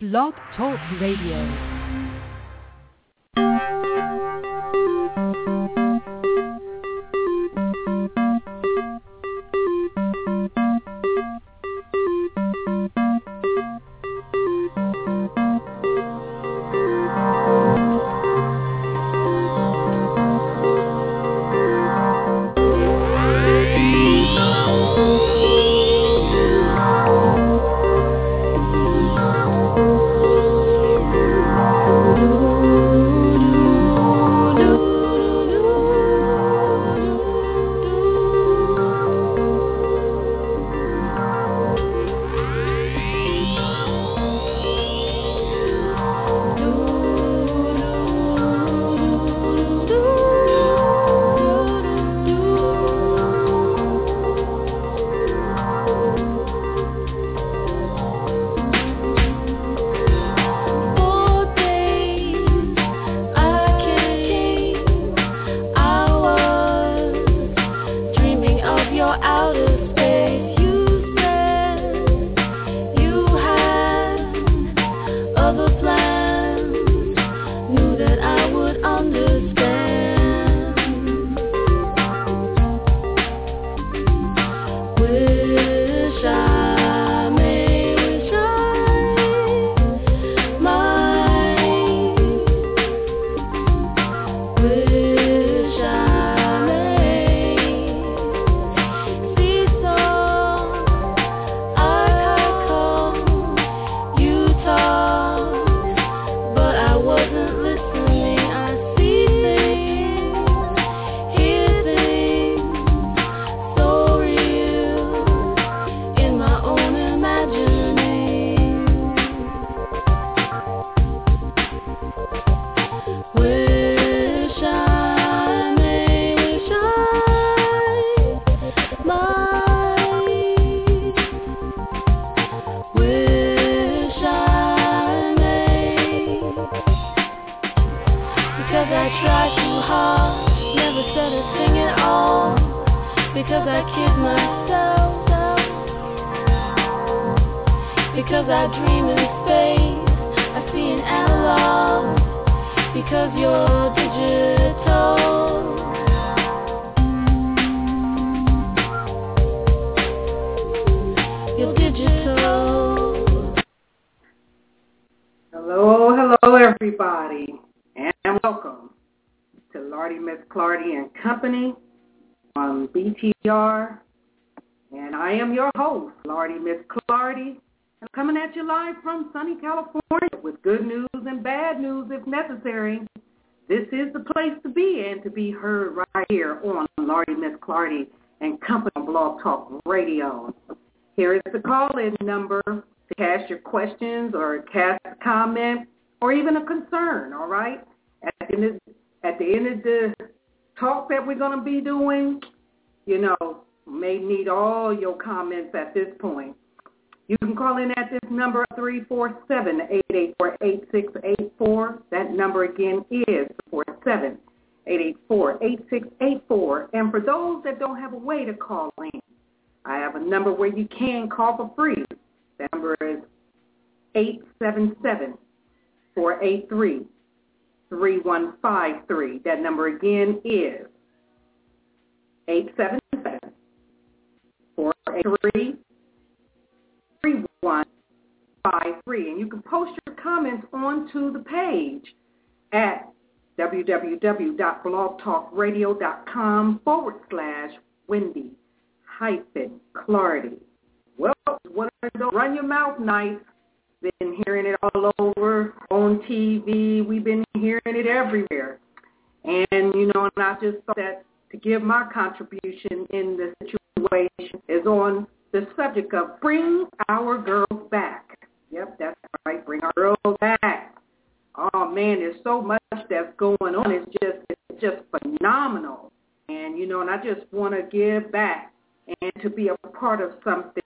Blog Talk Radio. This is the place to be and to be heard right here on Lardy Miss Clardy and Company on Blog Talk Radio. Here is the call-in number to cast your questions or cast a comment or even a concern, all right? At the end of the talk that we're going to be doing, you know, may need all your comments at this point. You can call in at this number, 347-884-8684. That number again is 347-884-8684. And for those that don't have a way to call in, I have a number where you can call for free. That number is 877-483-3153. That number again is 877-483-3153, and you can post your comments onto the page at www.blogtalkradio.com/Wendy-Clardy. Well, what are those run your mouth nights? Been hearing it all over on TV. We've been hearing it everywhere, and you know, and I just thought that to give my contribution in the situation is on the subject of bring our girls back. Yep, that's right, bring our girls back. Oh, man, there's so much that's going on. It's just phenomenal. And, you know, and I just want to give back and to be a part of something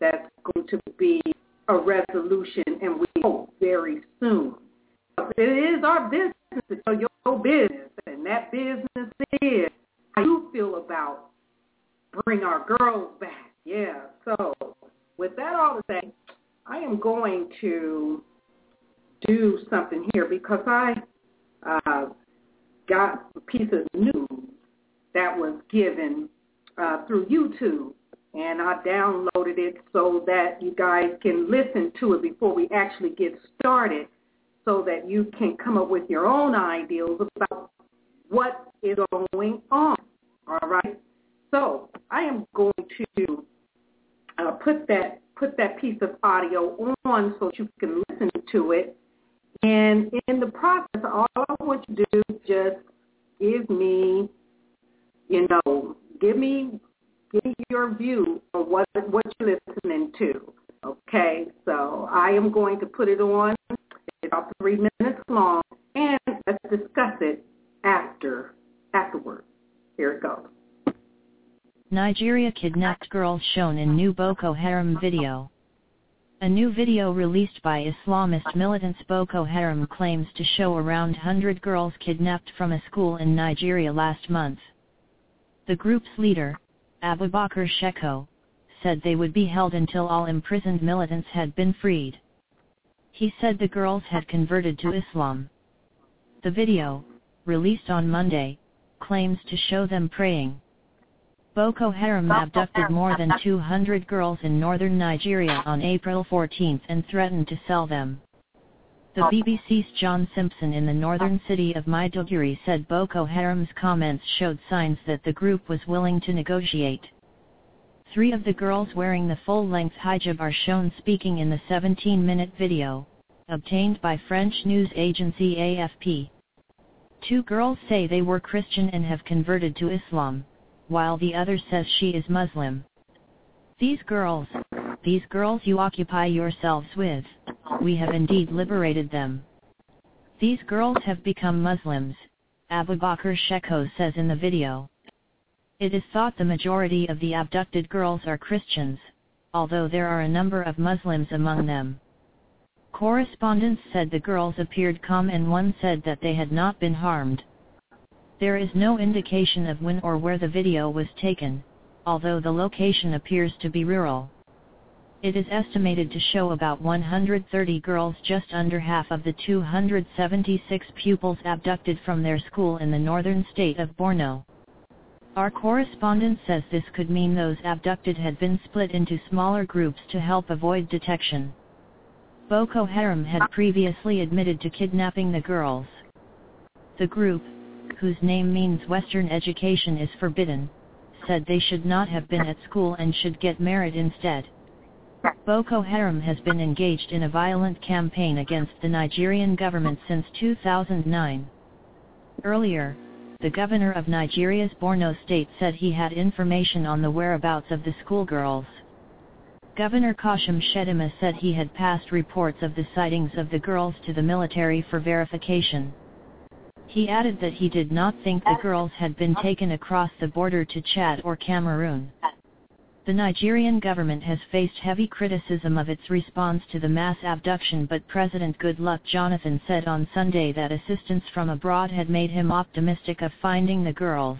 that's going to be a resolution, and we hope very soon. It is our business to tell your business, and that business is how you feel about bring our girls back. Yeah, so with that all to say, I am going to do something here because I got a piece of news that was given through YouTube, and I downloaded it so that you guys can listen to it before we actually get started so that you can come up with your own ideals about what is going on, all right? So I am going to put that piece of audio on so that you can listen to it. And in the process, all I want you to do is just give me your view on what you're listening to. Okay, so I am going to put it on. It's about 3 minutes long, and let's discuss it afterward. Here it goes. Nigeria kidnapped girl shown in new Boko Haram video. A new video released by Islamist militants Boko Haram claims to show around 100 girls kidnapped from a school in Nigeria last month. The group's leader, Abubakar Shekau, said they would be held until all imprisoned militants had been freed. He said the girls had converted to Islam. The video, released on Monday, claims to show them praying. Boko Haram abducted more than 200 girls in northern Nigeria on April 14 and threatened to sell them. The BBC's John Simpson in the northern city of Maiduguri said Boko Haram's comments showed signs that the group was willing to negotiate. 3 of the girls wearing the full-length hijab are shown speaking in the 17-minute video, obtained by French news agency AFP. 2 girls say they were Christian and have converted to Islam, while the other says she is Muslim. These girls you occupy yourselves with, we have indeed liberated them. These girls have become Muslims, Abubakar Shekau says in the video. It is thought the majority of the abducted girls are Christians, although there are a number of Muslims among them. Correspondents said the girls appeared calm and one said that they had not been harmed. There is no indication of when or where the video was taken, although the location appears to be rural. It is estimated to show about 130 girls, just under half of the 276 pupils abducted from their school in the northern state of Borno. Our correspondent says this could mean those abducted had been split into smaller groups to help avoid detection. Boko Haram had previously admitted to kidnapping the girls. The group, whose name means Western education is forbidden, said they should not have been at school and should get married instead. Boko Haram has been engaged in a violent campaign against the Nigerian government since 2009. Earlier, the governor of Nigeria's Borno state said he had information on the whereabouts of the schoolgirls. Governor Kashim Shettima said he had passed reports of the sightings of the girls to the military for verification. He added that he did not think the girls had been taken across the border to Chad or Cameroon. The Nigerian government has faced heavy criticism of its response to the mass abduction, but President Goodluck Jonathan said on Sunday that assistance from abroad had made him optimistic of finding the girls.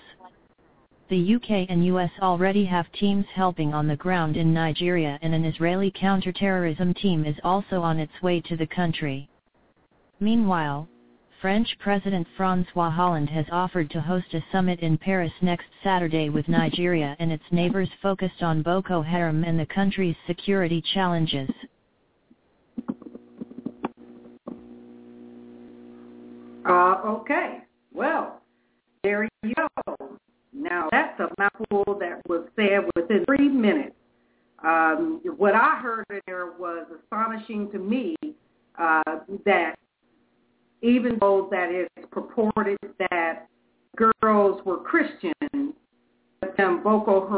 The UK and US already have teams helping on the ground in Nigeria, and an Israeli counterterrorism team is also on its way to the country. Meanwhile, French President François Hollande has offered to host a summit in Paris next Saturday with Nigeria and its neighbors focused on Boko Haram and the country's security challenges. Okay, well, there you go. Now, that's a mouthful that was said within 3 minutes. What I heard there was astonishing to me that even though that it's purported that girls were Christian, but then Boko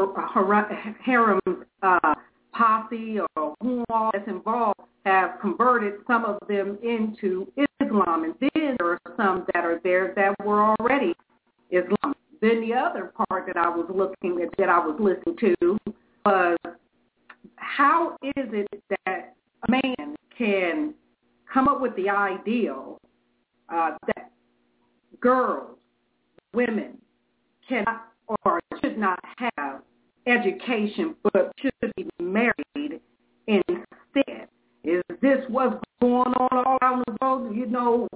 Haram's posse or who all that's involved have converted some of them into Islam, and then there are some that are there that were already Islam. Then the other part that I was looking at, that I was listening to, was how is it that a man can come up with the ideal that girls, women, cannot or should not have education, but should be married instead. This was going on all around the world know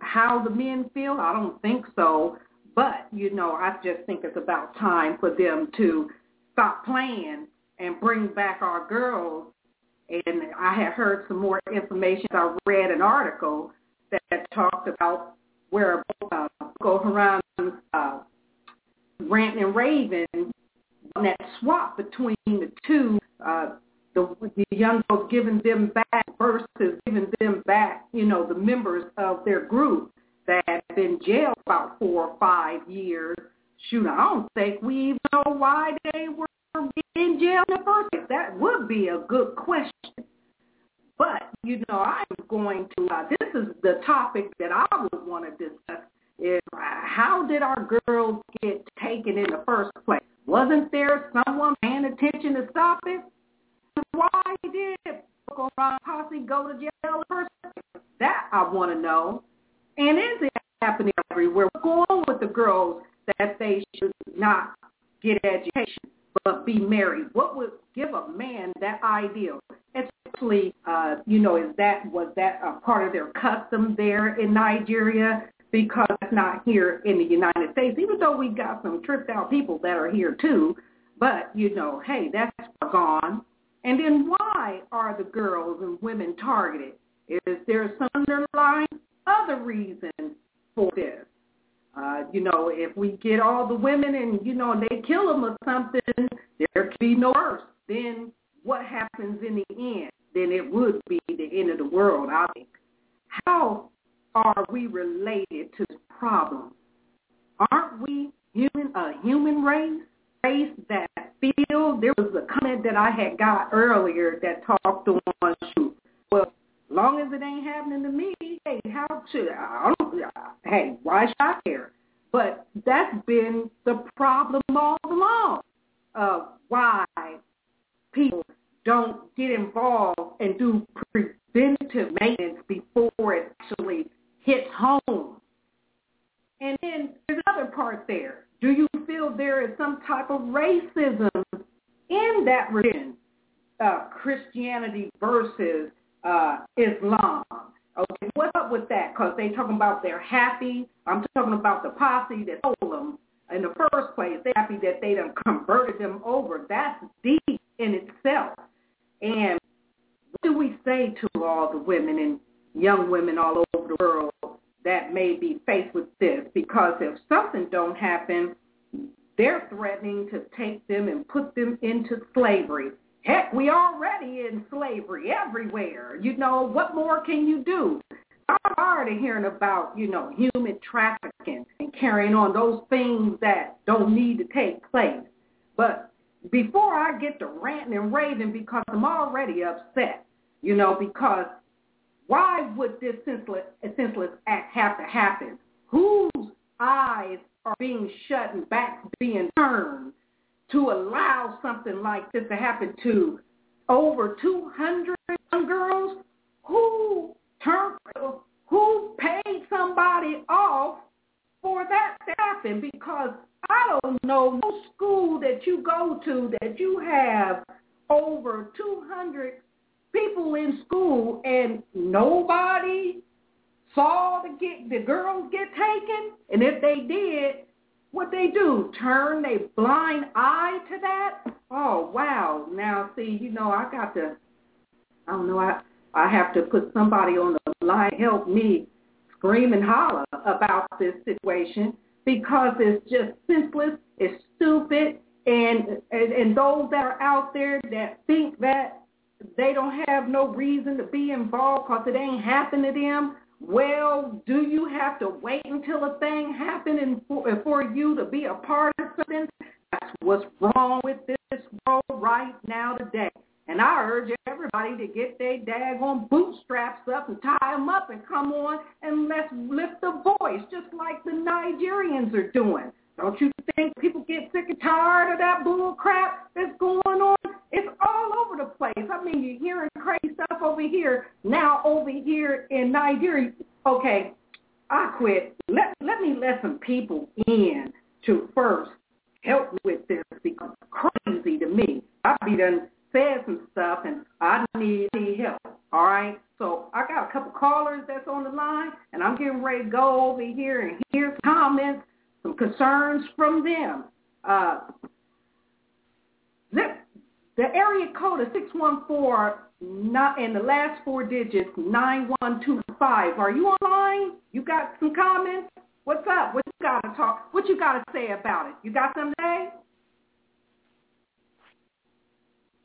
how the men feel? I don't think so. But, you know, I just think it's about time for them to stop playing and bring back our girls. And I had heard some more information. I read an article that talked about where Boko Haram's ranting and raving on that swap between the two, the young girls giving them back versus giving them back, you know, the members of their group that have been jailed about 4 or 5 years. Shoot, I don't think we even know why they were in jail in the first place. That would be a good question. But, you know, I'm going to, this is the topic that I would want to discuss is how did our girls get taken in the first place? Wasn't there someone paying attention to stop it? Why did Boko Haram posse go to jail in the first place? That I want to know. And is it happening everywhere? What's going on with the girls that they should not get education but be married? What would give a man that ideal? Especially, you know, was that a part of their custom there in Nigeria? Because it's not here in the United States, even though we got some tripped out people that are here too. But, you know, hey, that's gone. And then why are the girls and women targeted? Is there some underlying other reason for this? You know, if we get all the women and, you know, they kill them or something, there could be no worse. Then what happens in the end? Then it would be the end of the world, I think. How are we related to this problem? Aren't we a human race that feel? There was a comment that I had got earlier that talked on, shoot, well, long as it ain't happening to me, hey, how should I? Hey, why should I care? But that's been the problem all along of why people don't get involved and do preventive maintenance before it actually hits home. And then there's another part there. Do you feel there is some type of racism in that religion? Christianity versus Islam. Okay, what's up with that? Because they're talking about they're happy. I'm talking about the posse that told them in the first place. They're happy that they done converted them over. That's deep in itself. And what do we say to all the women and young women all over the world that may be faced with this? Because if something don't happen, they're threatening to take them and put them into slavery. Heck, we already in slavery everywhere. You know, what more can you do? I'm already hearing about, you know, human trafficking and carrying on those things that don't need to take place. But before I get to ranting and raving, because I'm already upset, you know, because why would this senseless act have to happen? Whose eyes are being shut and backs being turned to allow something like this to happen to over 200 young girls? Who paid somebody off for that to happen? Because I don't know no school that you go to that you have over 200 people in school and nobody saw the girls get taken. And if they did, what they do, turn a blind eye to that? Oh, wow. Now, see, you know, I have to put somebody on the line, help me scream and holler about this situation, because it's just senseless, it's stupid, and those that are out there that think that they don't have no reason to be involved because it ain't happened to them, well, do you have to wait until a thing happens for you to be a part of something? That's what's wrong with this world right now today. And I urge everybody to get their daggone bootstraps up and tie them up and come on and let's lift the voice, just like the Nigerians are doing. Don't you think people get sick and tired of that bull crap that's going on? It's all over the place. I mean, you're hearing crazy stuff over here, now over here in Nigeria. Okay, I quit. Let me let some people in to first help me with this, because it's crazy to me. I'll be done said some stuff, and I need help, all right? So I got a couple callers that's on the line, and I'm getting ready to go over here and hear comments, some concerns from them. The area code is 614, not in the last four digits, 9125. Are you online? You got some comments? What's up? What you got to talk? What you got to say about it? You got something to say?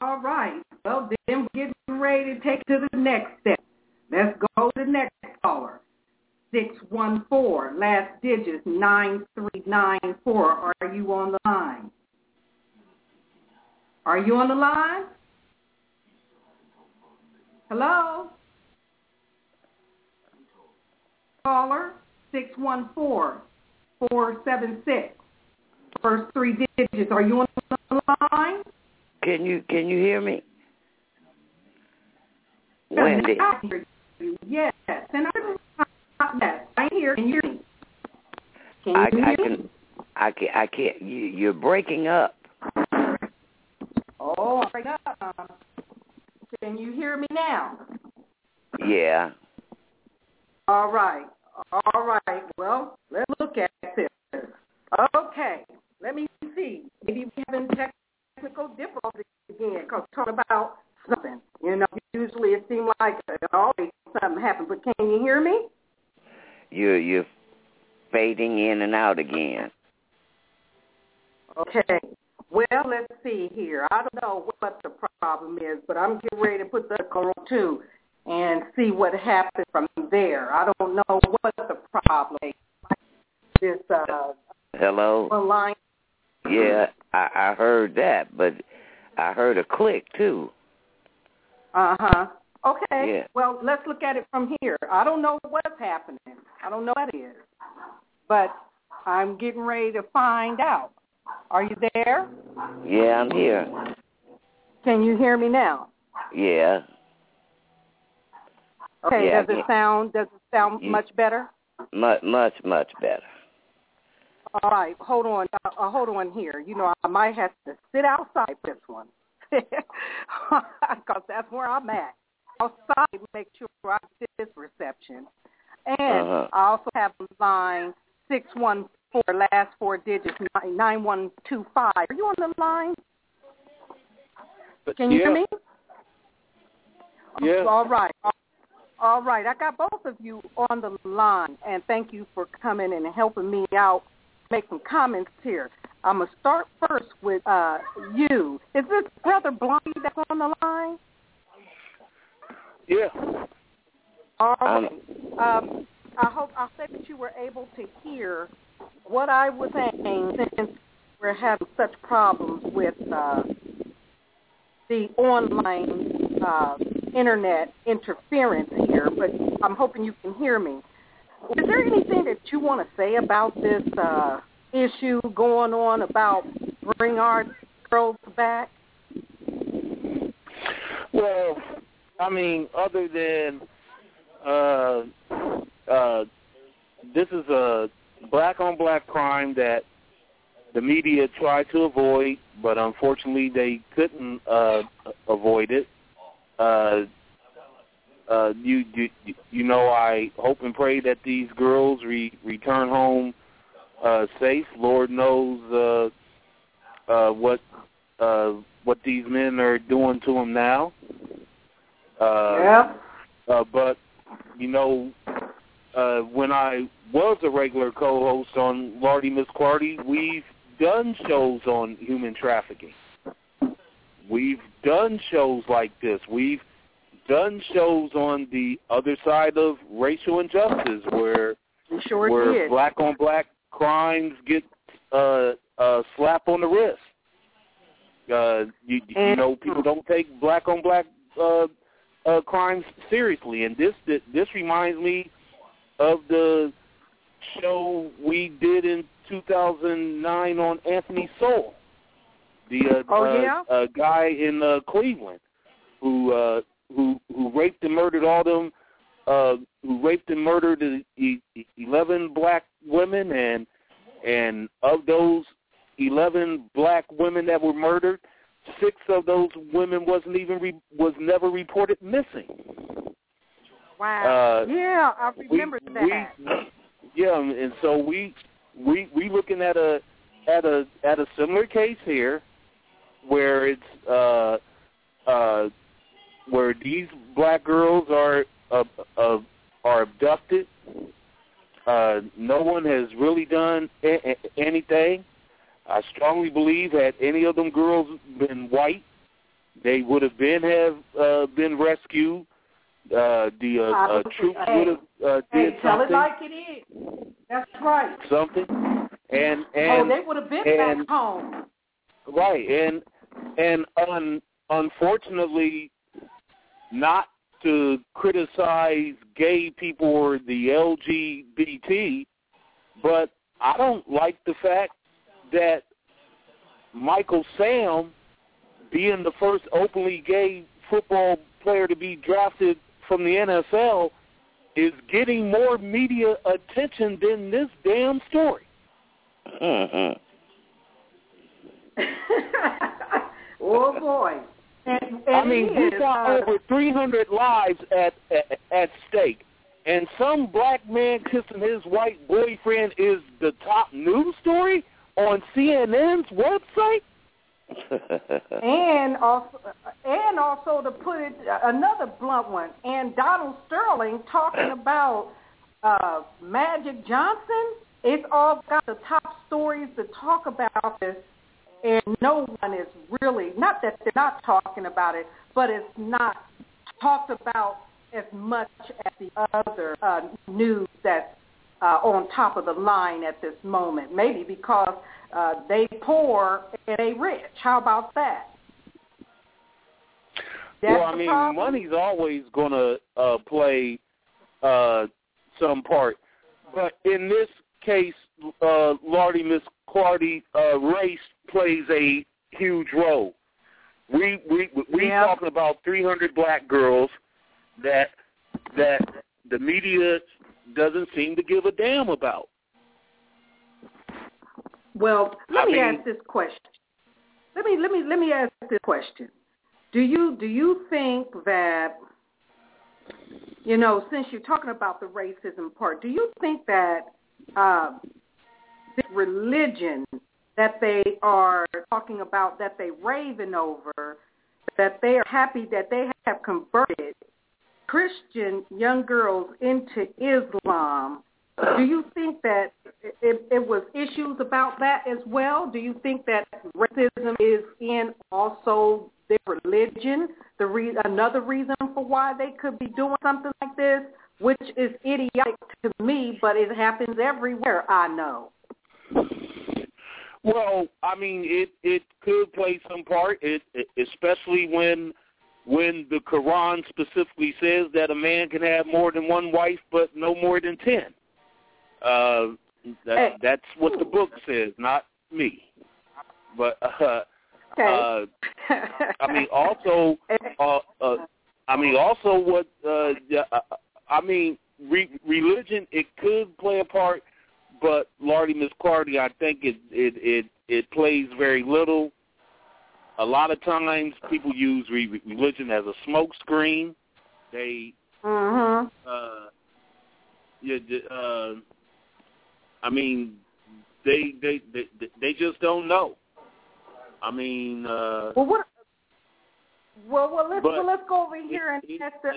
All right. Well, then we're getting ready to take to the next step. Let's go to the next caller. 614, last digits, 9394. Are you on the line? Are you on the line? Hello? Caller 614-476. First three digits. Are you on the line? Can you hear me? Wendy. I hear you. Yes. And I hear you. Can you hear me? I can't. You're breaking up. Oh, I break up. Can you hear me now? Yeah. All right. Well, let's look at this. Okay. Let me see. Maybe we're having technical difficulties again because we're talking about something. You know, usually it seems like always something happens. But can you hear me? You're fading in and out again. Okay. Well, let's see here. I don't know what the problem is, but I'm getting ready to put the call to and see what happens from there. I don't know what the problem is. This, hello? Online. Yeah, I heard that, but I heard a click, too. Uh-huh. Okay. Yeah. Well, let's look at it from here. I don't know what's happening. I don't know what it is, but I'm getting ready to find out. Are you there? Yeah, I'm here. Can you hear me now? Yeah. Okay, yeah, does it sound much better? Much better. All right, hold on here. You know, I might have to sit outside for this one. Because that's where I'm at. Outside, make sure I get this reception. And I also have line 614. Last four digits, 9125. Are you on the line? Can you hear me? Yeah. All right. I got both of you on the line, and thank you for coming and helping me out, make some comments here. I'm going to start first with you. Is this Brother Blondie that's on the line? Yeah. All right. I said that you were able to hear what I was saying, since we're having such problems with the online internet interference here, but I'm hoping you can hear me. Is there anything that you want to say about this issue going on about bring our girls back? Well, I mean, other than this is a black-on-black crime that the media tried to avoid, but unfortunately they couldn't avoid it. You know, I hope and pray that these girls return home safe. Lord knows what these men are doing to them now. But, you know, when I was a regular co-host on Lardy Miss Clardy, we've done shows on human trafficking. We've done shows like this. We've done shows on the other side of racial injustice where black-on-black crimes get a slap on the wrist. You know, people don't take black-on-black crimes seriously, and this reminds me of the show we did in 2009 on Anthony Sowell, the guy in Cleveland who raped and murdered who raped and murdered 11 black women, and of those 11 black women that were murdered, Six of those women was never reported missing. Wow. Yeah, I remember that. And so we looking at a similar case here, where it's where these black girls are abducted. No one has really done anything. I strongly believe had any of them girls been white, they would have been rescued. The troops would have did something. Tell it like it is. That's right. Something. And they would have been back home. Right. And unfortunately, not to criticize gay people or the LGBT, but I don't like the fact that Michael Sam, being the first openly gay football player to be drafted from the NFL, is getting more media attention than this damn story. Uh-huh. Oh, boy. We got over 300 lives at stake, and some black man kissing his white boyfriend is the top news story on CNN's website? And also to put it another blunt one, and Donald Sterling talking about Magic Johnson, it's all got the top stories to talk about this, and no one is really, not that they're not talking about it, but it's not talked about as much as the other news that's on top of the line at this moment. Maybe because they poor and they rich. How about that? Well, money's always going to play some part. But in this case, Lardy Miss Clardy, race plays a huge role. We talking about 300 black girls that the media doesn't seem to give a damn about. Well, let me ask this question. Do you think that, you know, since you're talking about the racism part, do you think that this religion that they are talking about, that they raving over, that they are happy that they have converted Christian young girls into Islam, do you think that it was issues about that as well? Do you think that racism is in also their religion, another reason for why they could be doing something like this, which is idiotic to me, but it happens everywhere, I know? Well, I mean, it could play some part, especially when the Quran specifically says that a man can have more than one wife but no more than 10. That's what the book says, not me. But religion, it could play a part, but Lardy Miss Clardy, I think it plays very little. A lot of times people use religion as a smokescreen. They they just don't know. I mean, let's go over here and ask the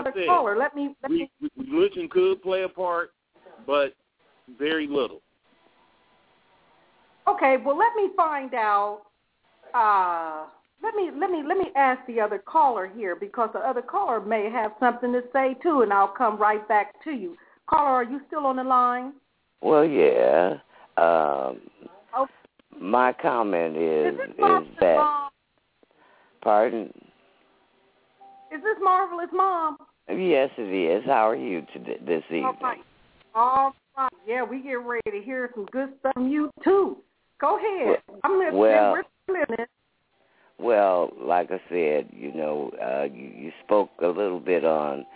other caller. Let me religion could play a part, but very little. Okay, well, let me find out. Let me ask the other caller here, because the other caller may have something to say too, and I'll come right back to you. Caller, are you still on the line? Well, yeah. My comment is that. Mom? Pardon? Is this Marvelous Mom? Yes, it is. How are you today, this evening? All right. Yeah, we get ready to hear some good stuff from you too. Go ahead. I'm listening. We're listening. Well, like I said, you know, you spoke a little bit on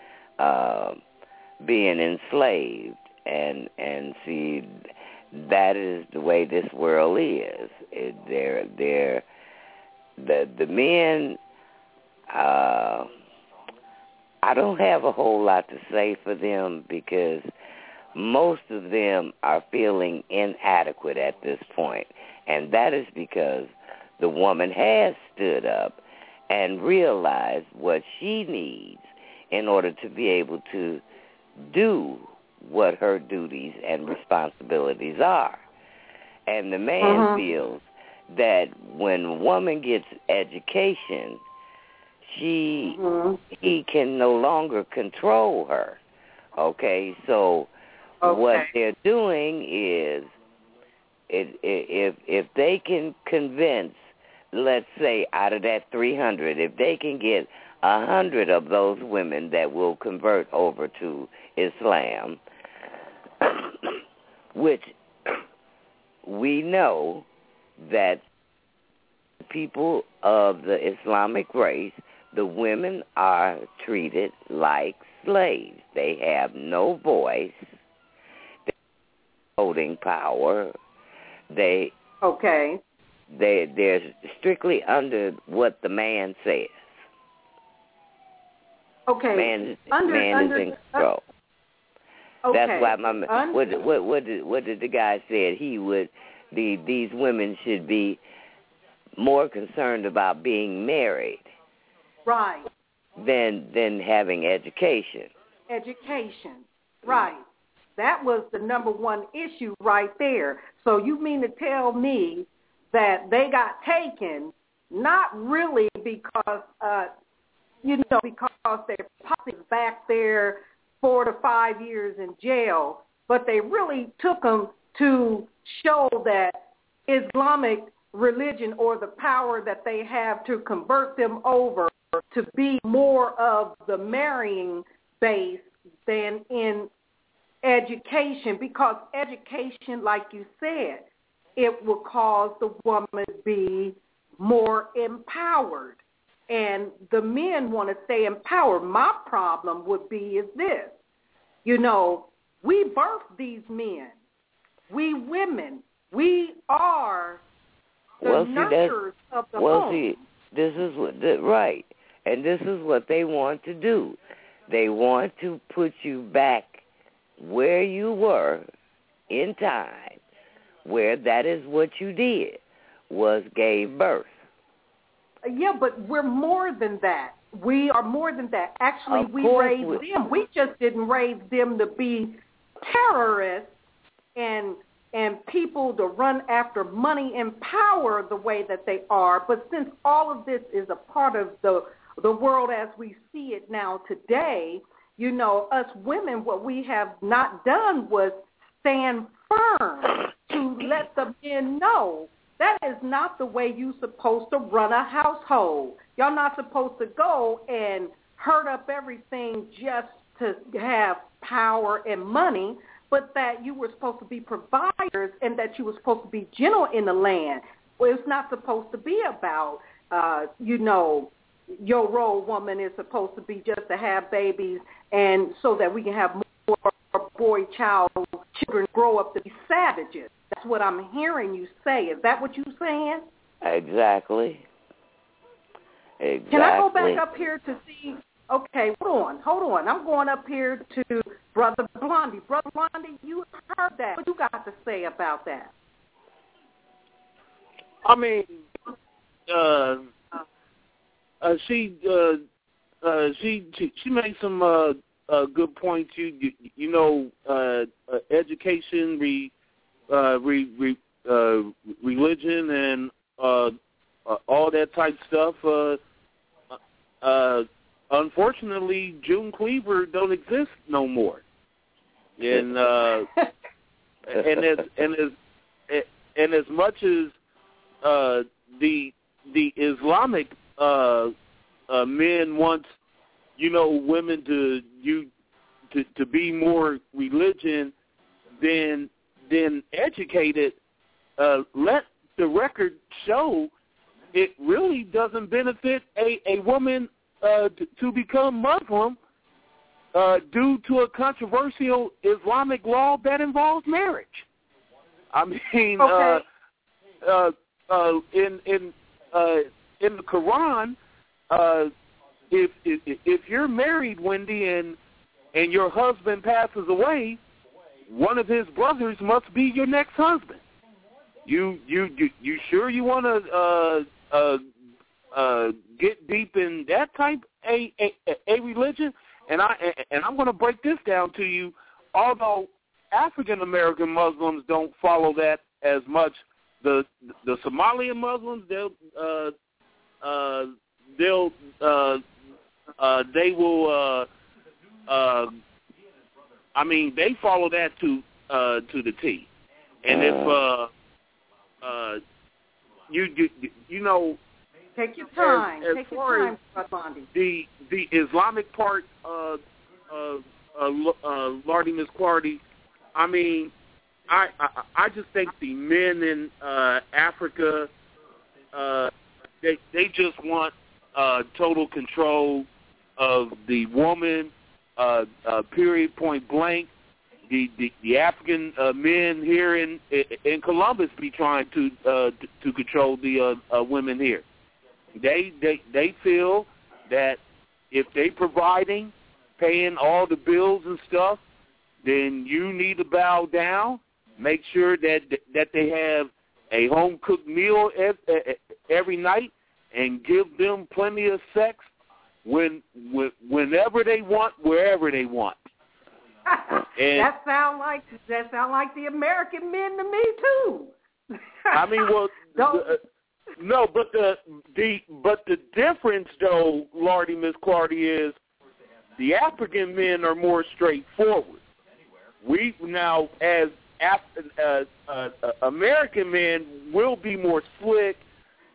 being enslaved, and see, that is the way this world is. They're the men, I don't have a whole lot to say for them because most of them are feeling inadequate at this point. And that is because the woman has stood up and realized what she needs in order to be able to do what her duties and responsibilities are. And the man feels that when a woman gets education, he can no longer control her. Okay, so what they're doing is if they can convince, let's say out of that 300, if they can get 100 of those women that will convert over to Islam, which we know that people of the Islamic race, the women are treated like slaves. They have no voice. They have no holding power. They're strictly under what the man says. Okay. Man is in control. Okay. That's why what did the guy said? These women should be more concerned about being married, right, than having education. Education, right. That was the number one issue right there. So you mean to tell me that they got taken, not really because, because they're popping back there 4 to 5 years in jail, but they really took them to show that Islamic religion or the power that they have to convert them over to be more of the marrying base than in education, because education, like you said, it will cause the woman to be more empowered. And the men want to stay empowered. My problem would be is this. We birthed these men. We women, we are the nurturers of the home. This is right. And this is what they want to do. They want to put you back where you were in time, where that is what you did, was gave birth. Yeah, but we're more than that. We are more than that. Actually, we raised them. We just didn't raise them to be terrorists and people to run after money and power the way that they are. But since all of this is a part of the world as we see it now today, us women, what we have not done was stand firm to let the men know that is not the way you're supposed to run a household. Y'all not supposed to go and hurt up everything just to have power and money, but that you were supposed to be providers and that you were supposed to be gentle in the land. Well, it's not supposed to be about, your role woman is supposed to be just to have babies and so that we can have more children grow up to be savages. That's what I'm hearing you say. Is that what you're saying? Exactly. Can I go back up here to see? Okay, hold on. I'm going up here to Brother Blondie. Brother Blondie, you heard that. What you got to say about that? I mean, she made some good points. Education, religion, and all that type stuff. Unfortunately, June Cleaver don't exist no more, and as much as the Islamic men wants women to be more religion than educated, let the record show it really doesn't benefit a woman to become Muslim due to a controversial Islamic law that involves marriage. I mean, in the Quran, if you're married, Wendy, and your husband passes away, one of his brothers must be your next husband. You sure you want to get deep in that type a religion? And I'm going to break this down to you. Although African American Muslims don't follow that as much, the Somalian Muslims they follow that to the T. And if you know, take your time. Take your time. The Islamic part Lardy Miss Clardy, I mean, I just think the men in Africa, they just want total control of the woman. Period, point blank. The African men here in Columbus be trying to control the women here. They feel that if they providing, paying all the bills and stuff, then you need to bow down, make sure that they have a home-cooked meal every night, and give them plenty of sex whenever they want, wherever they want. that sound like the American men to me too. I mean, well, no, but the difference though, Lardy Miss Clardy, is the African men are more straightforward. We now, as American men, will be more slick.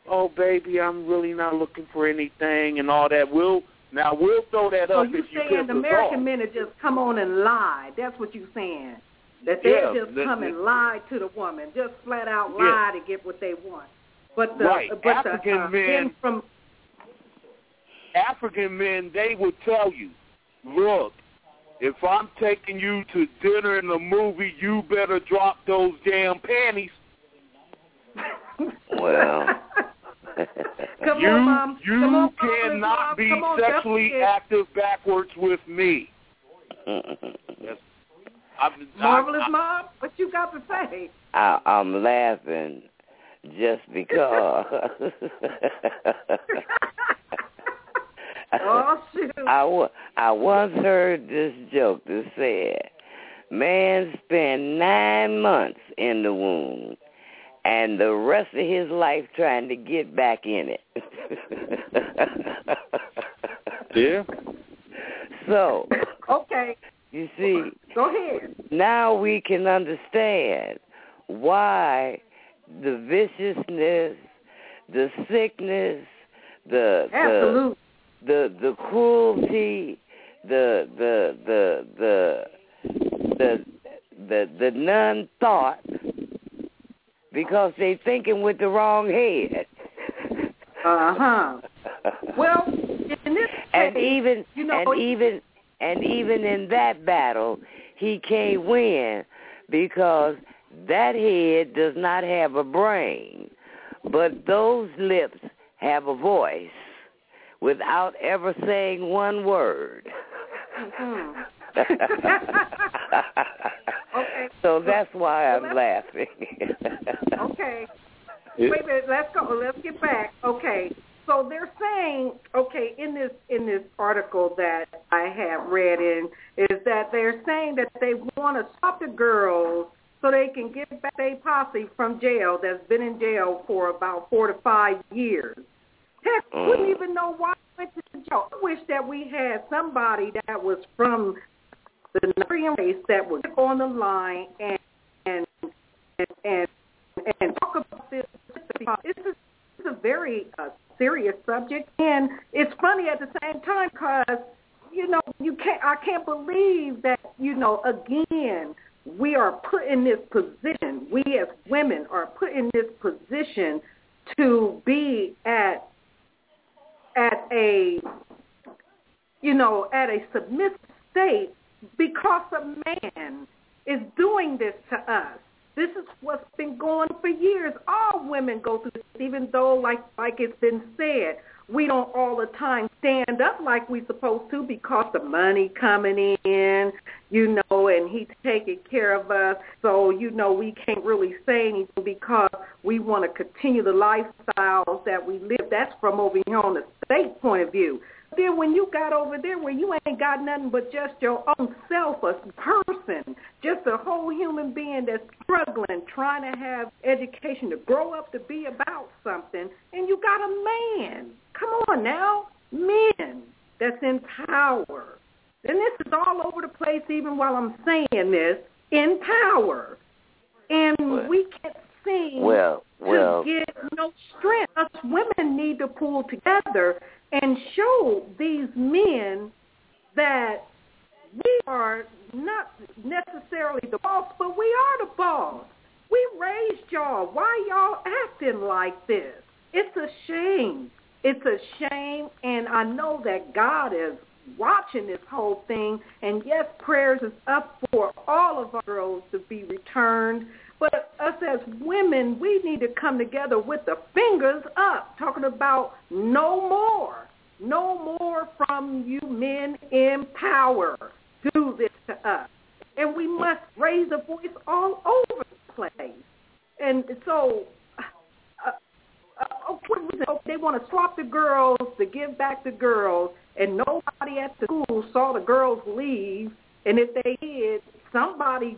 Oh, baby, I'm really not looking for anything and all that. We'll throw that up. So you're saying the American men are just come on and lie. That's what you're saying, that they just come and lie to the woman, just flat out lie to get what they want. But African men, they will tell you, look, if I'm taking you to dinner and a movie, you better drop those damn panties. Well, you cannot be sexually active backwards with me. Yes. Marvelous Mom, what you got to say? I'm laughing just because. Oh, shoot. I once heard this joke that said, man spent 9 months in the womb and the rest of his life trying to get back in it. Yeah. So. Okay. You see. Go ahead. Now we can understand why the viciousness, the sickness, the cruelty, the non-thought. Because they thinking with the wrong head. Uh-huh. Well, in this case, and even in that battle, he can't win because that head does not have a brain, but those lips have a voice without ever saying one word. Mm-hmm. Okay. So that's why I'm laughing. Okay. Wait a minute. Let's go. Let's get back. Okay. So they're saying, okay, in this article that I have read in, is that they're saying that they want to stop the girls so they can get back their posse from jail that's been in jail for about 4 to 5 years. Heck, wouldn't even know why they went to jail. I wish that we had somebody that was from the Nigerian race that would get on the line and talk about this. It's a very serious subject, and it's funny at the same time because I can't believe that again we are put in this position. We as women are put in this position to be at a submissive state. Because a man is doing this to us. This is what's been going on for years. All women go through this, even though, like it's been said, we don't all the time stand up like we supposed to because the money coming in, you know, and he taking care of us. So, you know, we can't really say anything because we want to continue the lifestyles that we live. That's from over here on the state point of view. Then when you got over there where you ain't got nothing but just your own self, a person, just a whole human being that's struggling, trying to have education to grow up to be about something, and you got a man. Come on now, men that's in power. And this is all over the place even while I'm saying this, in power. And we can't seem to get no strength. Us women need to pull together and show these men that we are not necessarily the boss, but we are the boss. We raised y'all. Why y'all acting like this? It's a shame. It's a shame, and I know that God is watching this whole thing, and yes, prayers is up for all of our girls to be returned, but us as women, we need to come together with the fingers up, talking about no more. No more from you men in power. Do this to us. And we must raise a voice all over the place. And so, they want to swap the girls to give back the girls, and nobody at the school saw the girls leave, and if they did, somebody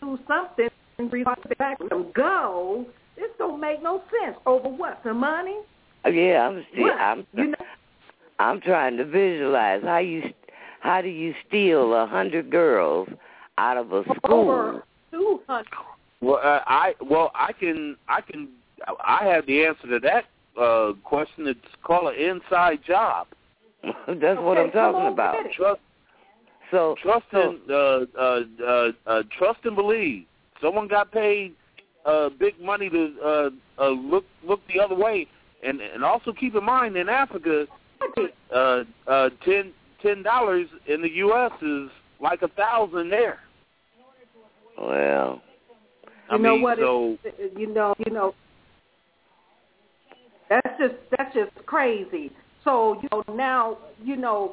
do something and back them go. This don't make no sense. Over what? Some money? Yeah, I'm trying to visualize how do you steal 100 girls out of a school? Over 200. Well, I have the answer to that question. It's called an inside job. That's what I'm talking about. Trust and believe. Someone got paid big money to look the other way, and also keep in mind in Africa, $10 in the U.S. is like $1,000 there. Well, that's just crazy. So now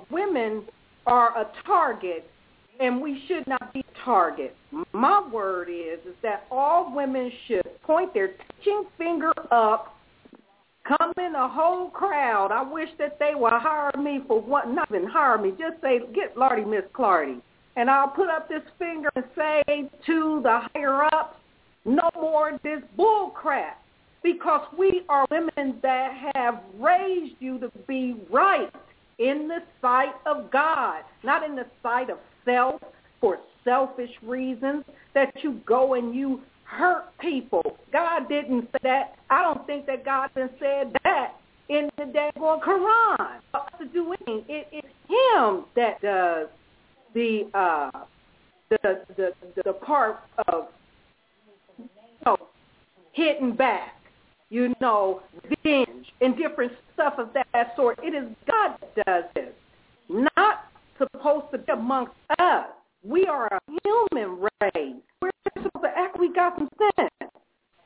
women are a target, and we should not be a target. My word is that all women should point their teaching finger up, come in a whole crowd. I wish that they would hire me for what, not even hire me, just say, get Lardy Miss Clardy, and I'll put up this finger and say to the higher ups, no more of this bull crap. Because we are women that have raised you to be right in the sight of God, not in the sight of self for selfish reasons that you go and you hurt people. God didn't say that. I don't think that God even said that in the daggone Quran. For us to do anything, it is Him that does the part of hitting back. Revenge and different stuff of that sort. It is God that does this, not supposed to be amongst us. We are a human race. We're supposed to act. We got some sense.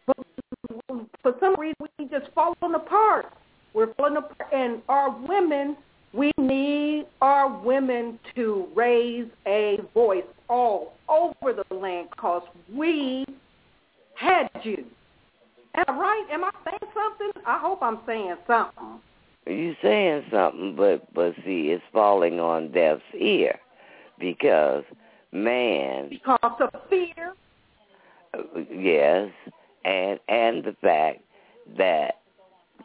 But for some reason, we just falling apart. We're falling apart. And our women, we need our women to raise a voice all over the land because we had you. Am I right? Am I saying something? I hope I'm saying something. You're saying something, but see, it's falling on deaf's ear because of fear. Yes, and the fact that,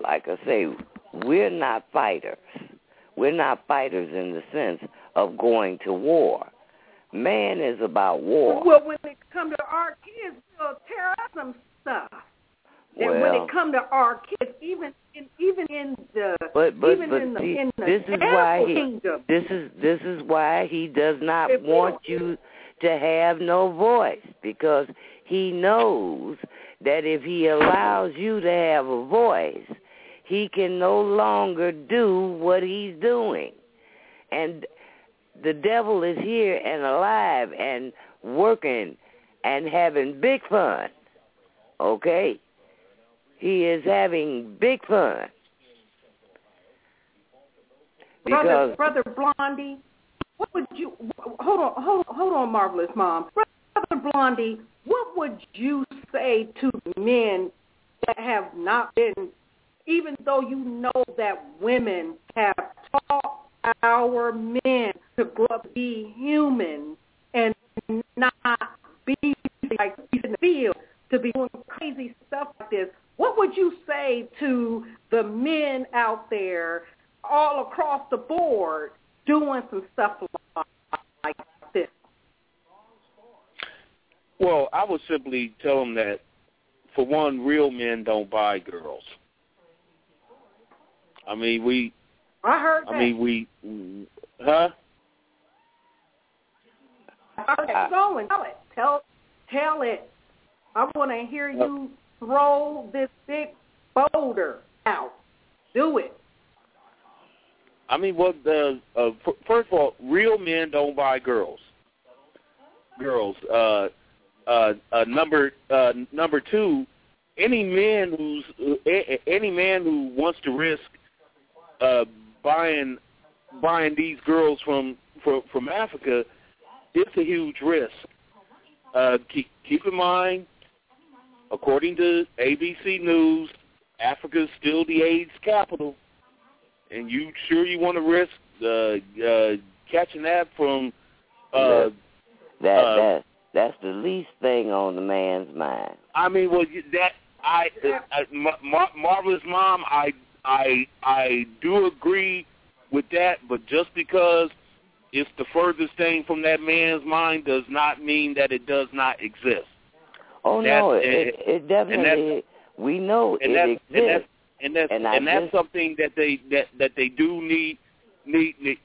like I say, we're not fighters. We're not fighters in the sense of going to war. Man is about war. Well, when it comes to our kids, they'll tear up some stuff. And when it comes to our kids, even in the kingdom. This is why he does not want you to have no voice, because he knows that if he allows you to have a voice, he can no longer do what he's doing. And the devil is here and alive and working and having big fun. Okay? He is having big fun. Brother Blondie, what would you... Hold on, Marvelous Mom. Brother Blondie, what would you say to men that have not been... Even though you know that women have taught our men to grow up to be human and not be like in the field, to be doing crazy stuff like this, what would you say to the men out there all across the board doing some stuff like this? Well, I would simply tell them that, for one, real men don't buy girls. I mean, we... I heard that. I mean, we... Huh? I heard that. Go and tell it. Tell it. I want to hear you throw this big boulder out. Do it. I mean, first of all, real men don't buy girls. Number two, any man who wants to risk buying these girls from Africa, it's a huge risk. Keep in mind, according to ABC News, Africa's still the AIDS capital, and you sure you want to risk catching that from that's the least thing on the man's mind. I mean, Marvelous Mom, I do agree with that, but just because it's the furthest thing from that man's mind does not mean that it does not exist. Oh, no, it definitely, we know it exists. And that's something that they do need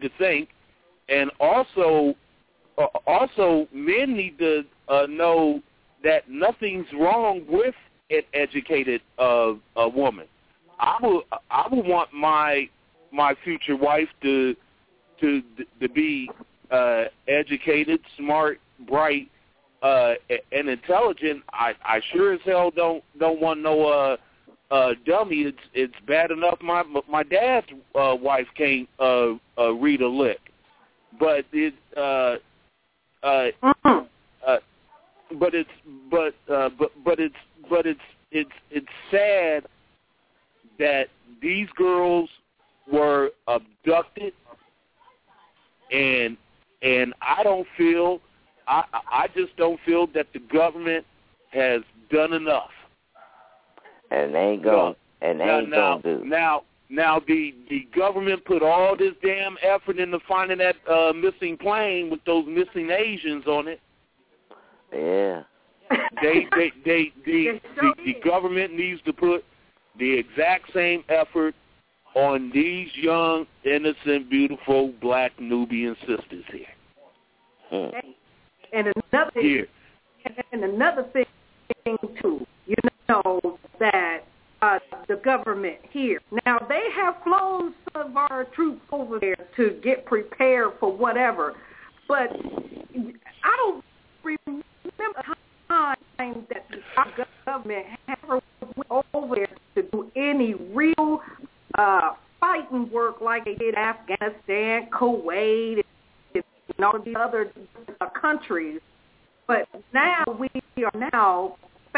to think. And also men need to know that nothing's wrong with an educated woman. I would want my future wife to be educated, smart, bright, and intelligent. I sure as hell don't want no dummy. It's bad enough my dad's wife can't read a lick, but it's sad that these girls were abducted, and I just don't feel that the government has done enough. And they ain't going to do. Now the government put all this damn effort into finding that missing plane with those missing Asians on it. Yeah. The government needs to put the exact same effort on these young, innocent, beautiful black Nubian sisters here. And another thing too, you know that the government here now, they have flown some of our troops over there to get prepared for whatever, but I don't remember time that the government ever went over there to do any real fighting work like they did in Afghanistan, Kuwait, and all the other countries. But now we are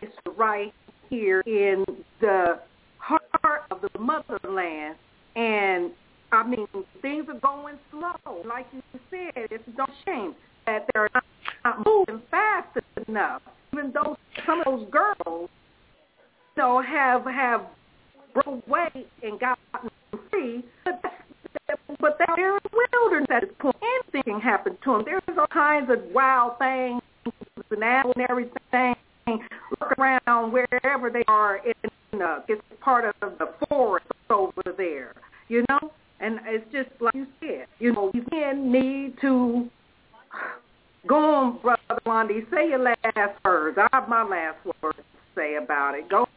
faced right here in the heart of the motherland, and I mean, things are going slow. Like you said, it's no shame that they're not moving fast enough, even though some of those girls, you know, have broke away and gotten free, but they're in the wilderness at this point. Anything can happen to them. There's all kinds of wild things and everything. Look around wherever they are. It's part of the forest over there, you know? And it's just like you said, you know, you can need to... Go on, Brother Blondie. Say your last words. I have my last words to say about it. Go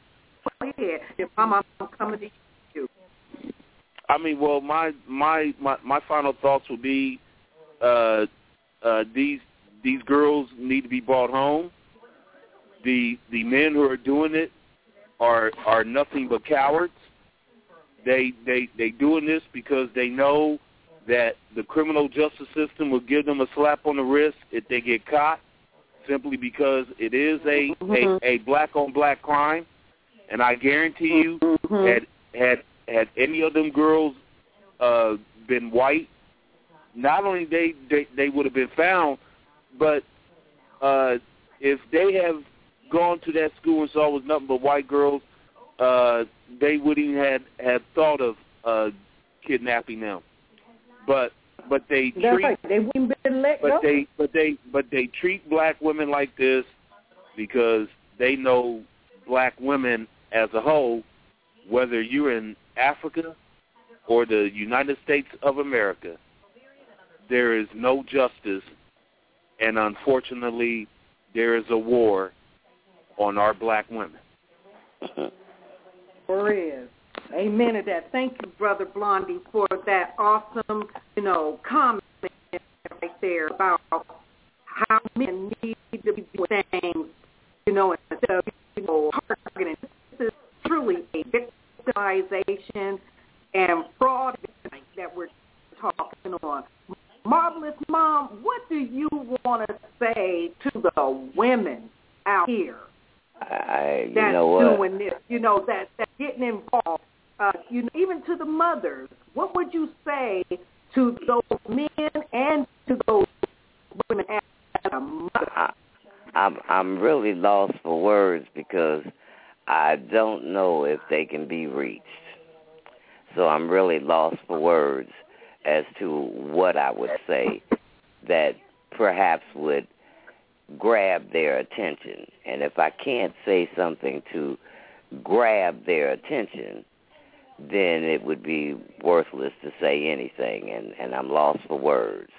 ahead. If I'm coming to you. I mean, well, my final thoughts will be these These girls need to be brought home. The men who are doing it are nothing but cowards. They doing this because they know that the criminal justice system will give them a slap on the wrist if they get caught, simply because it is a black-on-black crime. And I guarantee you, had any of them girls been white, not only they would have been found, but if they have gone to that school and saw it was nothing but white girls, they wouldn't have thought of kidnapping them. But they treat like they wouldn't been let go. But they treat black women like this because they know black women as a whole, whether you're in Africa or the United States of America, there is no justice, and unfortunately, there is a war on our black women. There is. Amen to that. Thank you, Brother Blondie, for that awesome, comment right there about how men need to be doing things, instead of, targeting. This is truly a victimization and fraud that we're talking on. Marvelous Mom, what do you want to say to the women out here doing this? That's getting involved. Even to the mothers, what would you say to those men and to those women as a mother? I'm really lost for words because I don't know if they can be reached. So I'm really lost for words as to what I would say that perhaps would grab their attention. And if I can't say something to grab their attention, then it would be worthless to say anything, and I'm lost for words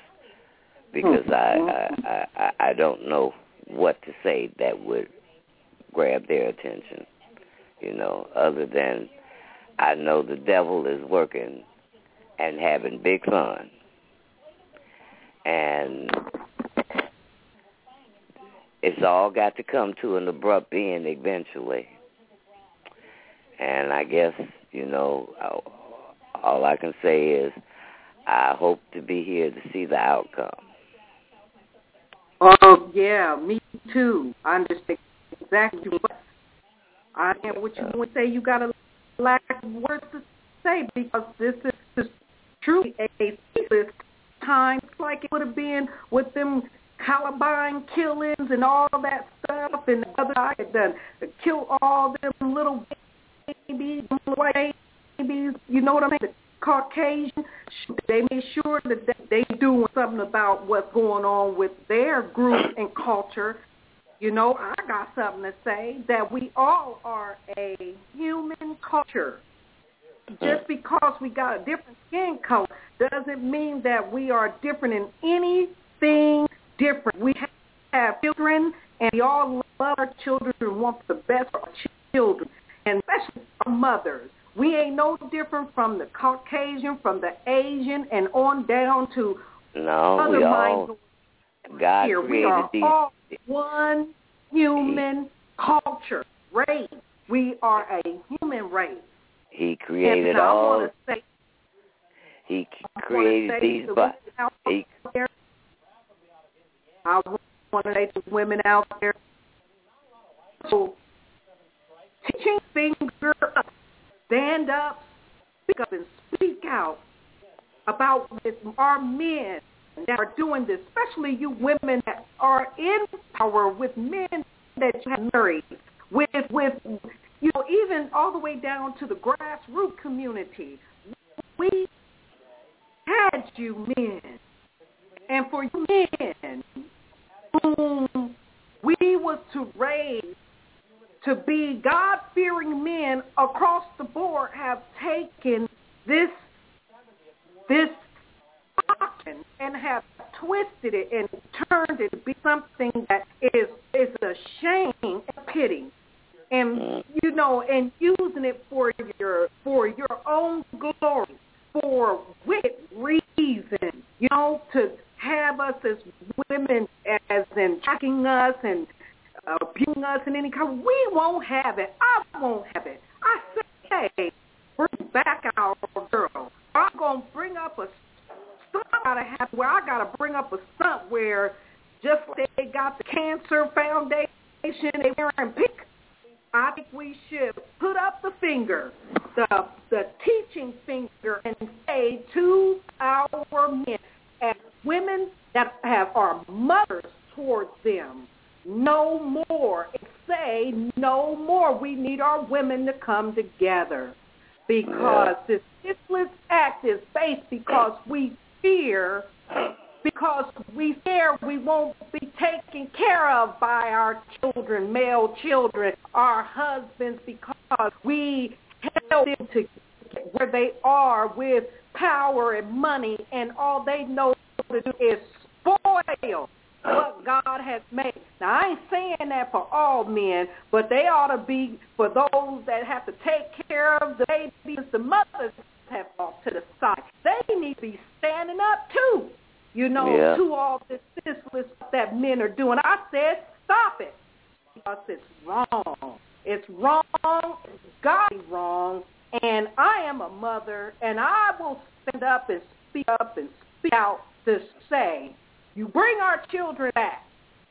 because I don't know what to say that would grab their attention, other than I know the devil is working and having big fun. And it's all got to come to an abrupt end eventually. And I guess, all I can say is I hope to be here to see the outcome. Oh, yeah, me too. I understand exactly what you want to say. You got a lack of words to say because this is truly a serious time, like it would have been with them Columbine killings and all that stuff, and the other side had done kill all them little babies, white babies, the Caucasian. They made sure that they doing something about what's going on with their group and culture. I got something to say, that we all are a human culture. Just because we got a different skin color doesn't mean that we are different in anything different. We have children, and we all love our children and want the best for our children, and especially our mothers. We ain't no different from the Caucasian, from the Asian, and on down to other minorities. God here. We are all one human culture, race. We are a human race. He created all. He created these bodies. I want to say to women out there, teaching finger up, stand up, speak up, and speak out about our men that are doing this, especially you women that are in power with men that you have married, with even all the way down to the grassroots community. We had you men, and for you men whom we was to raise to be God-fearing men across the board have taken this doctrine and have twisted it and turned it to be something that is a shame and pity, and and using it for your own glory, for wicked reasons, to have us as women as in tracking us and abusing us in any kind. We won't have it. I won't have it. I say, hey, bring back our girls. I'm going to bring up a stunt where I got to bring up a stunt where just like they got the Cancer Foundation, they wearing pink. I think we should put up the finger, the teaching finger, and say to our men and women that are mothers towards them, no more. And say no more. We need our women to come together because this senseless act is based because we fear we won't be taken care of by our children, male children, our husbands, because we help them to get where they are with power and money, and all they know to do is spoil what God has made. Now, I ain't saying that for all men, but they ought to be for those that have to take care of the babies, the mothers have off to the side. They need to be standing up, too. To all this senseless that men are doing. I said, stop it, because it's wrong. It's wrong. It's godly wrong. And I am a mother, and I will stand up and speak out to say, you bring our children back.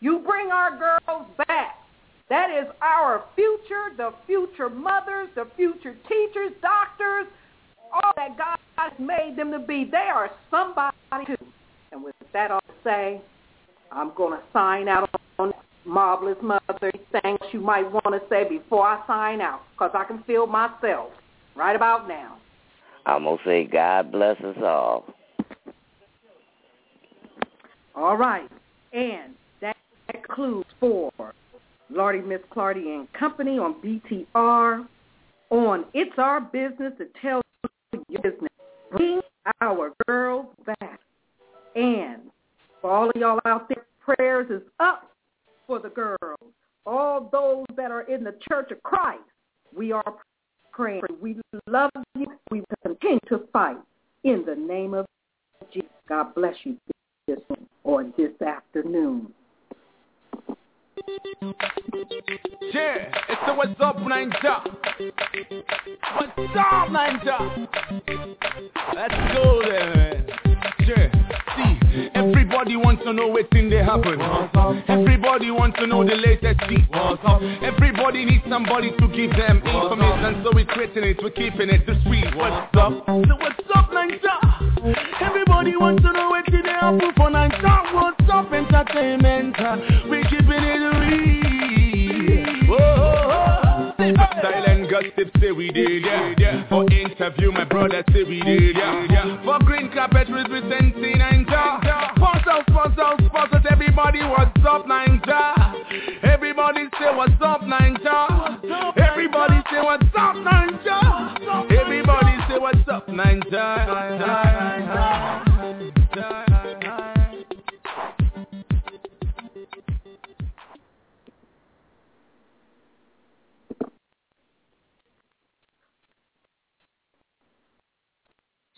You bring our girls back. That is our future, the future mothers, the future teachers, doctors, all that God has made them to be. They are somebody too. And with that, I'll say, I'm going to sign out on Marvelous Mother. Anything you might want to say before I sign out, because I can feel myself right about now. I'm going to say God bless us all. All right. And that concludes for Lardy Miss Clardy and Company on BTR on It's Our Business to Tell Your Business. Bring our girls back. And for all of y'all out there, prayers is up for the girls. All those that are in the Church of Christ, we are praying. We love you. We will continue to fight in the name of Jesus. God bless you this morning or this afternoon. Yeah, it's the What's Up Ninja. What's up, Ninja? Let's go there, man. Yeah, see, everybody wants to know what's in there happen. Everybody wants to know the latest thing. Everybody needs somebody to give them information, so we're creating it, we're keeping it the sweet. What's up? So what's up, Ninja? Everybody wants to know what's in there happen for Ninja. What's up, entertainment? We're keeping it real. Oh, silent gossip say we did, yeah. For interview, my brother say we did, yeah. For green carpet representing Ninja. Sponsors, everybody, what's up, Ninja? Everybody say what's up, Ninja?